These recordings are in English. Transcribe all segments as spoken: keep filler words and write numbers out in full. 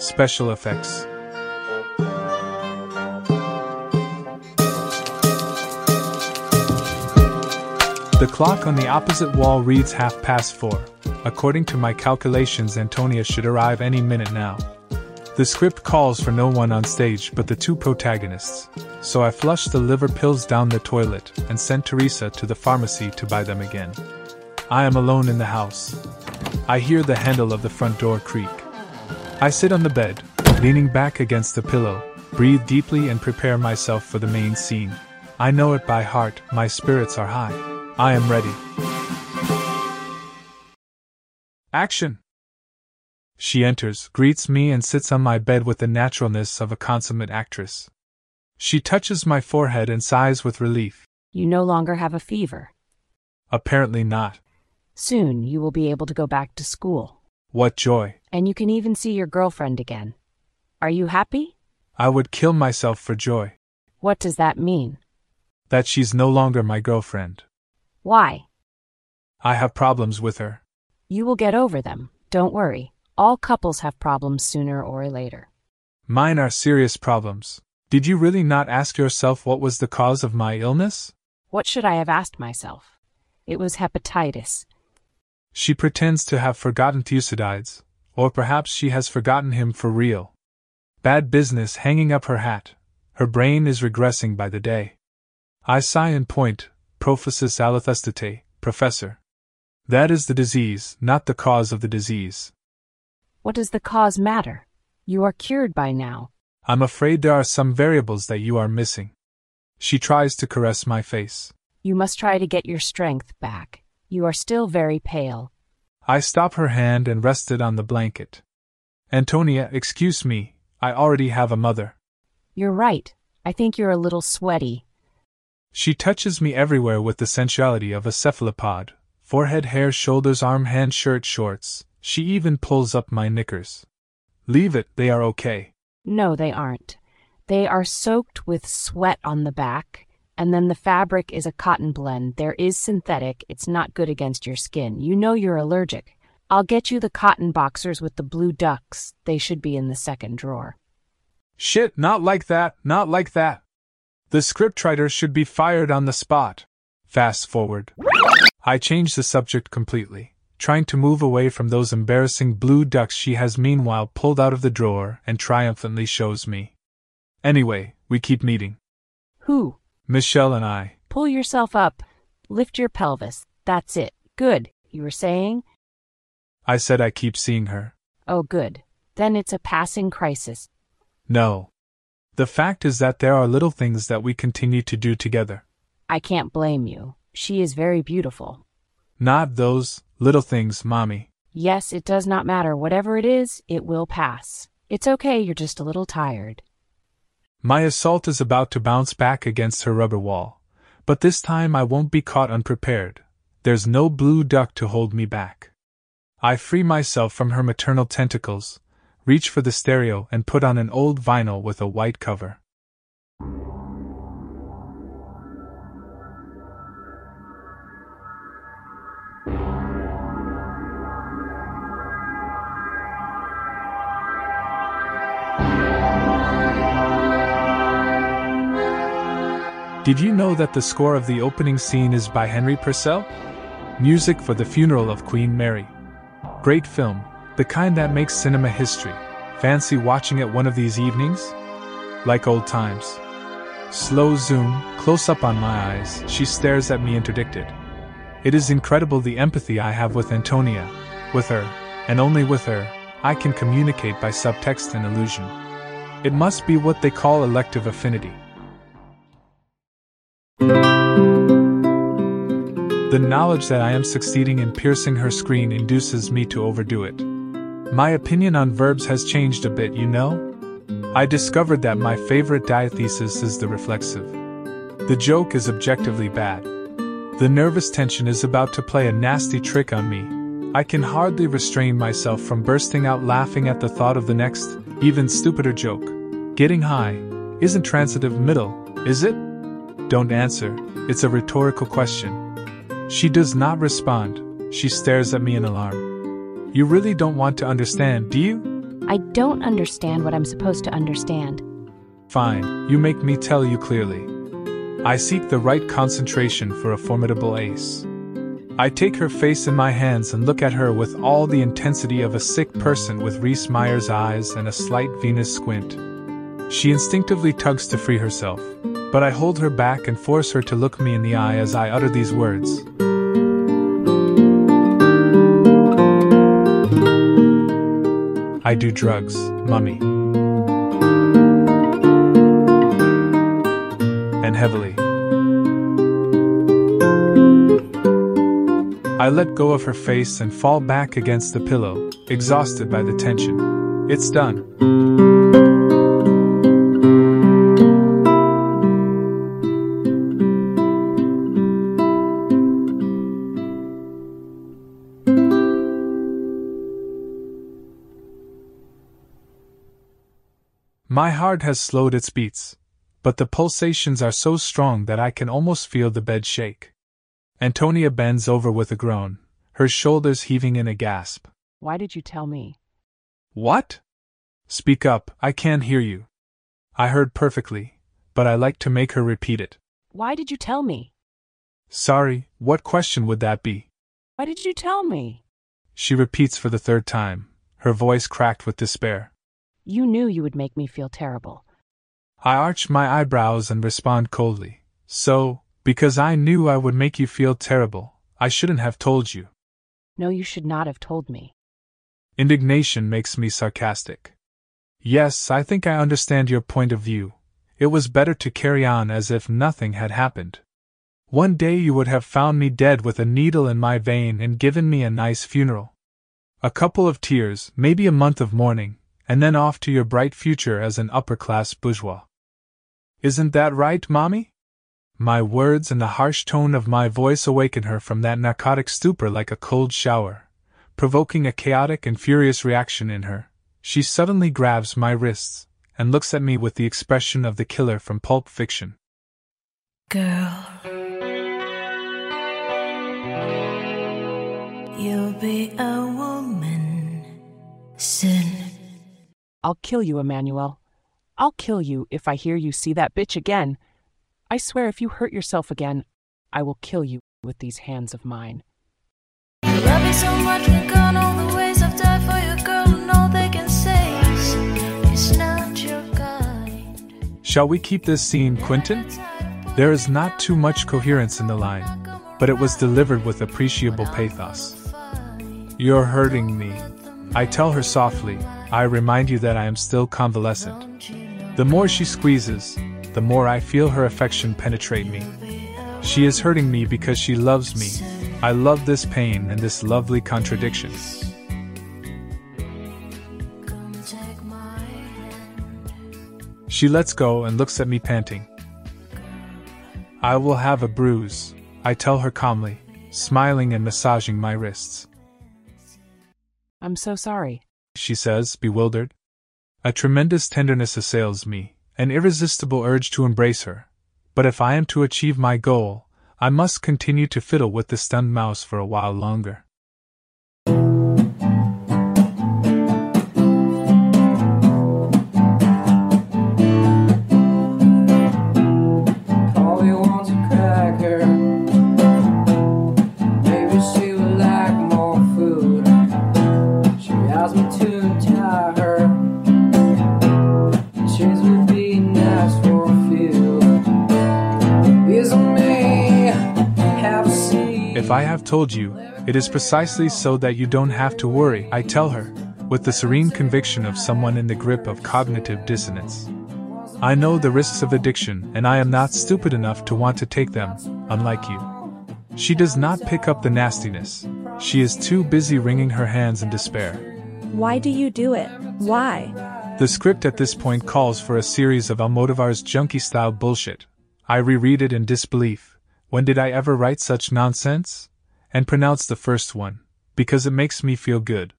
Special Effects. The clock on the opposite wall reads half past four. According to my calculations, Antonia should arrive any minute now. The script calls for no one on stage but the two protagonists, so I flushed the liver pills down the toilet and sent Teresa to the pharmacy to buy them again. I am alone in the house. I hear the handle of the front door creak. I sit on the bed, leaning back against the pillow, breathe deeply and prepare myself for the main scene. I know it by heart, my spirits are high. I am ready. Action! She enters, greets me and sits on my bed with the naturalness of a consummate actress. She touches my forehead and sighs with relief. You no longer have a fever. Apparently not. Soon you will be able to go back to school. What joy! And you can even see your girlfriend again. Are you happy? I would kill myself for joy. What does that mean? That she's no longer my girlfriend. Why? I have problems with her. You will get over them, don't worry. All couples have problems sooner or later. Mine are serious problems. Did you really not ask yourself what was the cause of my illness? What should I have asked myself? It was hepatitis. She pretends to have forgotten Thucydides, or perhaps she has forgotten him for real. Bad business hanging up her hat. Her brain is regressing by the day. I sigh and point. Prophysis alethestate, Professor. That is the disease, not the cause of the disease. What does the cause matter? You are cured by now. I'm afraid there are some variables that you are missing. She tries to caress my face. You must try to get your strength back. You are still very pale. I stop her hand and rest it on the blanket. Antonia, excuse me, I already have a mother. You're right. I think you're a little sweaty. She touches me everywhere with the sensuality of a cephalopod. Forehead, hair, shoulders, arm, hand, shirt, shorts. She even pulls up my knickers. Leave it, they are okay. No, they aren't. They are soaked with sweat on the back, and then the fabric is a cotton blend. There is synthetic, it's not good against your skin. You know you're allergic. I'll get you the cotton boxers with the blue ducks. They should be in the second drawer. Shit, not like that, not like that. The scriptwriter should be fired on the spot. Fast forward. I change the subject completely, trying to move away from those embarrassing blue ducks she has meanwhile pulled out of the drawer and triumphantly shows me. Anyway, we keep meeting. Who? Michelle and I. Pull yourself up. Lift your pelvis. That's it. Good. You were saying? I said I keep seeing her. Oh, good. Then it's a passing crisis. No. The fact is that there are little things that we continue to do together. I can't blame you. She is very beautiful. Not those little things, Mommy. Yes, it does not matter. Whatever it is, it will pass. It's okay, you're just a little tired. My assault is about to bounce back against her rubber wall, but this time I won't be caught unprepared. There's no blue duck to hold me back. I free myself from her maternal tentacles, reach for the stereo and put on an old vinyl with a white cover. Did you know that the score of the opening scene is by Henry Purcell? Music for the funeral of Queen Mary. Great film, the kind that makes cinema history. Fancy watching it one of these evenings? Like old times. Slow zoom, close up on my eyes, she stares at me interdicted. It is incredible the empathy I have with Antonia. With her, and only with her, I can communicate by subtext and allusion. It must be what they call elective affinity. The knowledge that I am succeeding in piercing her screen induces me to overdo it. My opinion on verbs has changed a bit, you know? I discovered that my favorite diathesis is the reflexive. The joke is objectively bad. The nervous tension is about to play a nasty trick on me. I can hardly restrain myself from bursting out laughing at the thought of the next, even stupider joke. Getting high isn't transitive middle, is it? Don't answer, it's a rhetorical question. She does not respond. She stares at me in alarm. You really don't want to understand, do you? I don't understand what I'm supposed to understand. Fine, you make me tell you clearly. I seek the right concentration for a formidable ace. I take her face in my hands and look at her with all the intensity of a sick person with Reese Meyer's eyes and a slight Venus squint. She instinctively tugs to free herself, but I hold her back and force her to look me in the eye as I utter these words. I do drugs, mummy. And heavily. I let go of her face and fall back against the pillow, exhausted by the tension. It's done. My heart has slowed its beats, but the pulsations are so strong that I can almost feel the bed shake. Antonia bends over with a groan, her shoulders heaving in a gasp. Why did you tell me? What? Speak up, I can't hear you. I heard perfectly, but I like to make her repeat it. Why did you tell me? Sorry, what question would that be? Why did you tell me? She repeats for the third time, her voice cracked with despair. You knew you would make me feel terrible. I arch my eyebrows and respond coldly. So, because I knew I would make you feel terrible, I shouldn't have told you. No, you should not have told me. Indignation makes me sarcastic. Yes, I think I understand your point of view. It was better to carry on as if nothing had happened. One day you would have found me dead with a needle in my vein and given me a nice funeral. A couple of tears, maybe a month of mourning, and then off to your bright future as an upper-class bourgeois. Isn't that right, Mommy? My words and the harsh tone of my voice awaken her from that narcotic stupor like a cold shower, provoking a chaotic and furious reaction in her. She suddenly grabs my wrists and looks at me with the expression of the killer from Pulp Fiction. Girl, you'll be a woman soon. I'll kill you, Emmanuel. I'll kill you if I hear you see that bitch again. I swear if you hurt yourself again, I will kill you with these hands of mine. I love you so much, I gone all the ways I've died for you, girl, and all they can say is, it's not your kind. Shall we keep this scene, Quentin? There is not too much coherence in the line, but it was delivered with appreciable pathos. You're hurting me, I tell her softly. I remind you that I am still convalescent. The more she squeezes, the more I feel her affection penetrate me. She is hurting me because she loves me. I love this pain and this lovely contradiction. She lets go and looks at me panting. I will have a bruise, I tell her calmly, smiling and massaging my wrists. I'm so sorry, she says, bewildered. A tremendous tenderness assails me, an irresistible urge to embrace her. But if I am to achieve my goal, I must continue to fiddle with the stunned mouse for a while longer. If I have told you, it is precisely so that you don't have to worry, I tell her, with the serene conviction of someone in the grip of cognitive dissonance. I know the risks of addiction, and I am not stupid enough to want to take them, unlike you. She does not pick up the nastiness. She is too busy wringing her hands in despair. Why do you do it? Why? The script at this point calls for a series of Almodovar's junkie-style bullshit. I reread it in disbelief. When did I ever write such nonsense? And pronounce the first one, because it makes me feel good.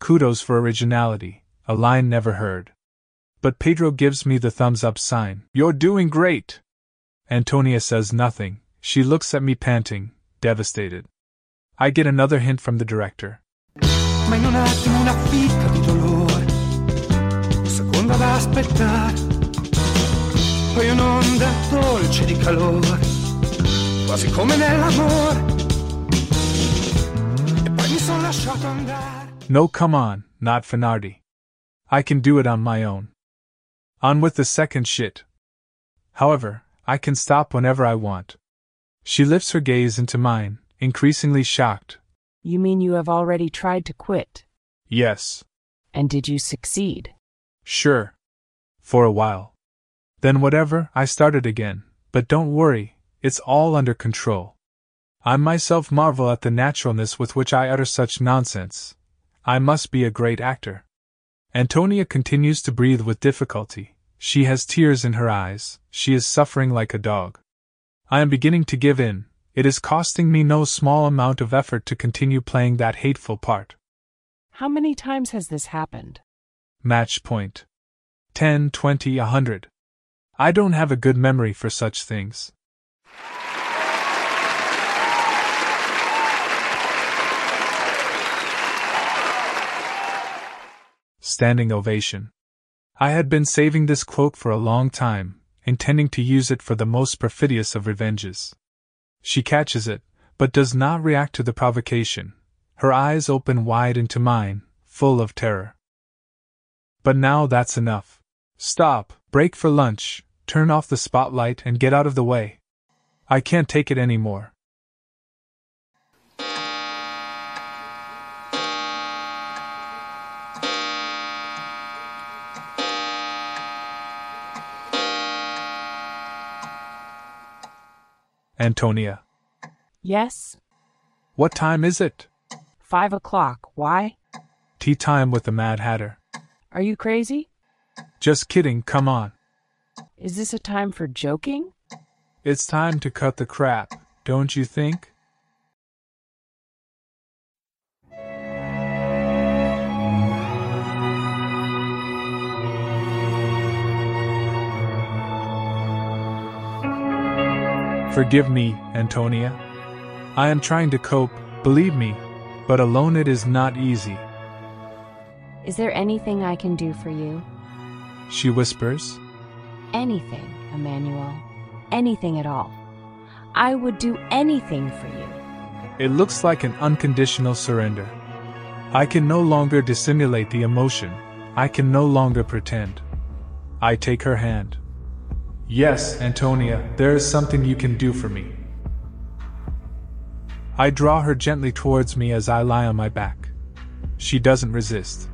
Kudos for originality, a line never heard. But Pedro gives me the thumbs up sign. You're doing great! Antonia says nothing, she looks at me panting, devastated. I get another hint from the director. Ma in una, in una fitta di dolore, andava ad aspettare, poi un'onda dolce di calore, quasi come nell'amore, e poi mi sono lasciato andare. No, come on, not Finardi. I can do it on my own. On with the second shit. However, I can stop whenever I want. She lifts her gaze into mine, increasingly shocked. You mean you have already tried to quit? Yes. And did you succeed? Sure. For a while. Then whatever, I started again. But don't worry, it's all under control. I myself marvel at the naturalness with which I utter such nonsense. I must be a great actor. Antonia continues to breathe with difficulty. She has tears in her eyes. She is suffering like a dog. I am beginning to give in. It is costing me no small amount of effort to continue playing that hateful part. How many times has this happened? Match point. Ten, twenty, a hundred. I don't have a good memory for such things. Standing ovation. I had been saving this quote for a long time, intending to use it for the most perfidious of revenges. She catches it, but does not react to the provocation. Her eyes open wide into mine, full of terror. But now that's enough. Stop, break for lunch, turn off the spotlight and get out of the way. I can't take it anymore. Antonia. Yes? What time is it? Five o'clock. Why? Tea time with the Mad Hatter. Are you crazy? Just kidding, come on. Is this a time for joking? It's time to cut the crap, don't you think? Forgive me, Antonia. I am trying to cope, believe me, but alone it is not easy. Is there anything I can do for you? She whispers. Anything, Emmanuel. Anything at all. I would do anything for you. It looks like an unconditional surrender. I can no longer dissimulate the emotion. I can no longer pretend. I take her hand. Yes, Antonia, there is something you can do for me. I draw her gently towards me as I lie on my back. She doesn't resist.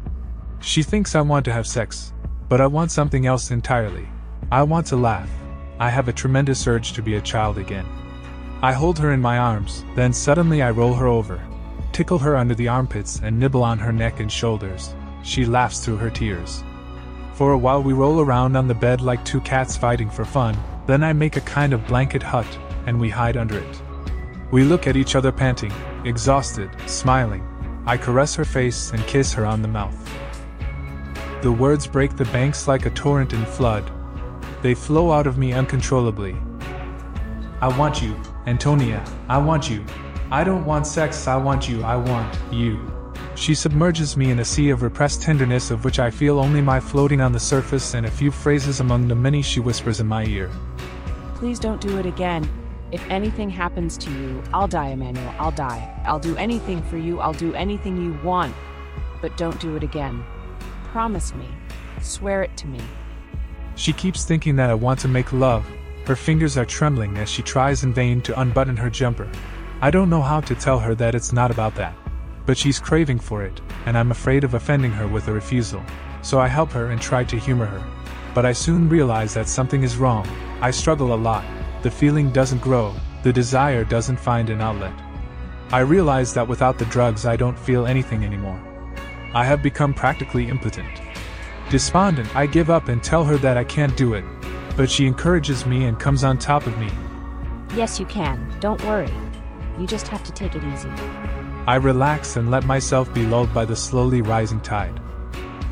She thinks I want to have sex, but I want something else entirely. I want to laugh. I have a tremendous urge to be a child again. I hold her in my arms, then suddenly I roll her over, tickle her under the armpits and nibble on her neck and shoulders. She laughs through her tears. For a while we roll around on the bed like two cats fighting for fun, then I make a kind of blanket hut, and we hide under it. We look at each other panting, exhausted, smiling. I caress her face and kiss her on the mouth. The words break the banks like a torrent in flood. They flow out of me uncontrollably. I want you, Antonia, I want you. I don't want sex, I want you, I want you. She submerges me in a sea of repressed tenderness of which I feel only my floating on the surface and a few phrases among the many she whispers in my ear. Please don't do it again. If anything happens to you, I'll die, Emmanuel, I'll die. I'll do anything for you, I'll do anything you want. But don't do it again. Promise me. Swear it to me. She keeps thinking that I want to make love. Her fingers are trembling as she tries in vain to unbutton her jumper. I don't know how to tell her that it's not about that. But she's craving for it, and I'm afraid of offending her with a refusal. So I help her and try to humor her. But I soon realize that something is wrong. I struggle a lot. The feeling doesn't grow. The desire doesn't find an outlet. I realize that without the drugs I don't feel anything anymore. I have become practically impotent. Despondent, I give up and tell her that I can't do it. But she encourages me and comes on top of me. Yes, you can. Don't worry. You just have to take it easy. I relax and let myself be lulled by the slowly rising tide.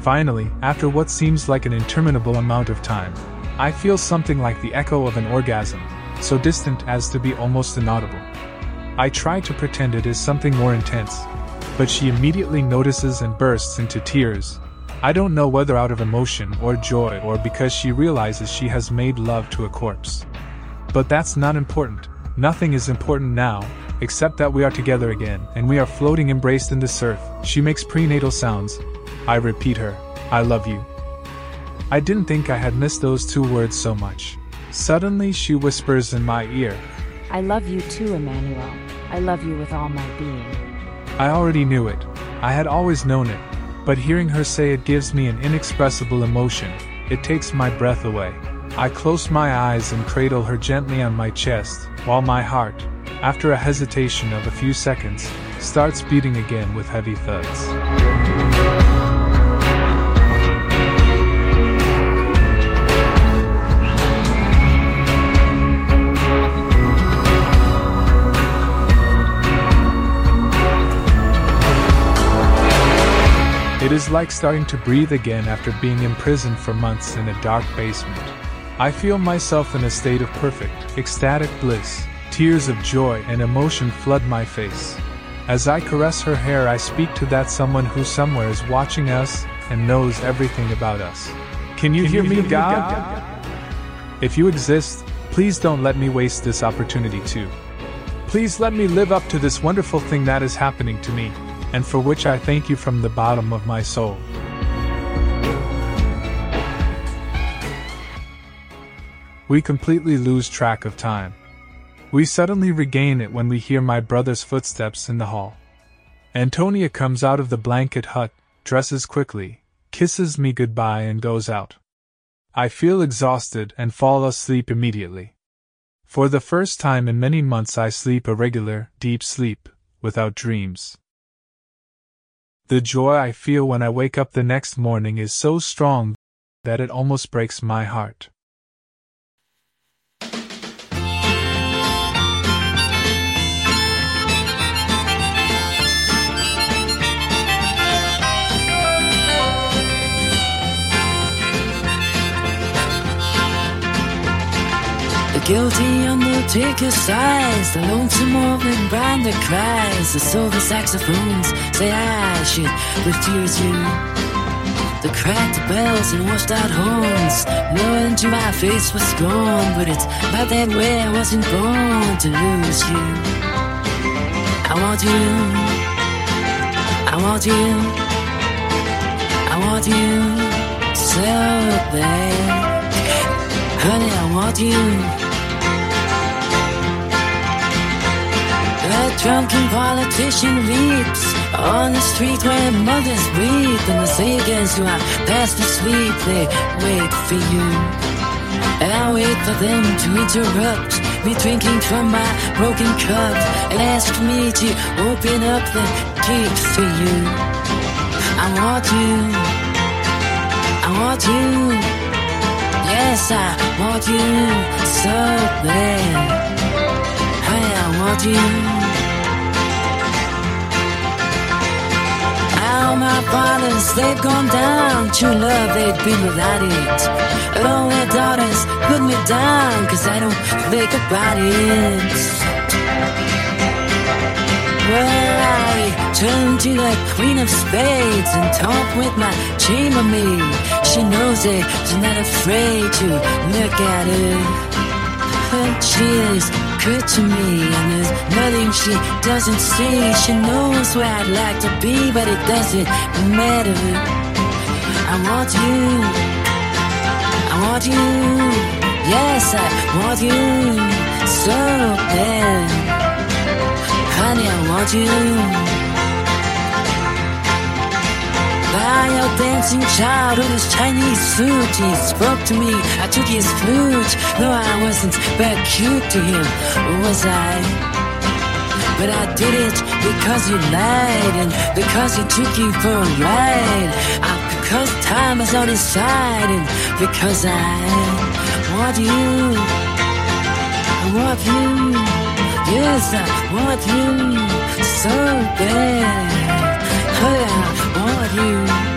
Finally, after what seems like an interminable amount of time, I feel something like the echo of an orgasm, so distant as to be almost inaudible. I try to pretend it is something more intense, but she immediately notices and bursts into tears. I don't know whether out of emotion or joy or because she realizes she has made love to a corpse. But that's not important. Nothing is important now, except that we are together again, and we are floating embraced in the surf. She makes prenatal sounds. I repeat her, I love you. I didn't think I had missed those two words so much. Suddenly she whispers in my ear, I love you too, Emmanuel. I love you with all my being. I already knew it. I had always known it. But hearing her say it gives me an inexpressible emotion. It takes my breath away. I close my eyes and cradle her gently on my chest, while my heart, after a hesitation of a few seconds, starts beating again with heavy thuds. It is like starting to breathe again after being imprisoned for months in a dark basement. I feel myself in a state of perfect, ecstatic bliss. Tears of joy and emotion flood my face. As I caress her hair, I speak to that someone who somewhere is watching us and knows everything about us. Can you Can hear you me, hear God? God? If you exist, please don't let me waste this opportunity too. Please let me live up to this wonderful thing that is happening to me, and for which I thank you from the bottom of my soul. We completely lose track of time. We suddenly regain it when we hear my brother's footsteps in the hall. Antonia comes out of the blanket hut, dresses quickly, kisses me goodbye and goes out. I feel exhausted and fall asleep immediately. For the first time in many months I sleep a regular, deep sleep, without dreams. The joy I feel when I wake up the next morning is so strong that it almost breaks my heart. The guilty undertaker sighs, the lonesome orphan band that cries, the silver saxophones say I should with tears you. The cracked bells and washed out horns roar into my face with scorn, but it's about that way I wasn't born to lose you. I want you, I want you, I want you so bad. Honey, I want you. A drunken politician leaps on the street where mothers weep, and the Sagans who are past the sleep, they wait for you. And I wait for them to interrupt me drinking from my broken cup and ask me to open up the gate for you. I want you, I want you, yes I want you so bad. Honey, I want you. All my fathers, they've gone down. True love, they'd be without it. And all their daughters put me down, 'cause I don't think about it. Well, I turn to the Queen of Spades and talk with my chambermaid. She knows it, she's not afraid to look at it. Her cheers good to me, and there's nothing she doesn't see. She knows where I'd like to be, but it doesn't matter. I want you, I want you, yes I want you so bad. Honey, I want you. By your dancing child with his Chinese suit, he spoke to me, I took his flute. No, I wasn't that cute to him, was I? But I did it because you lied, and because he took you for a ride, and because time is on his side, and because I want you. I want you, yes I want you so bad. Hey, I want you.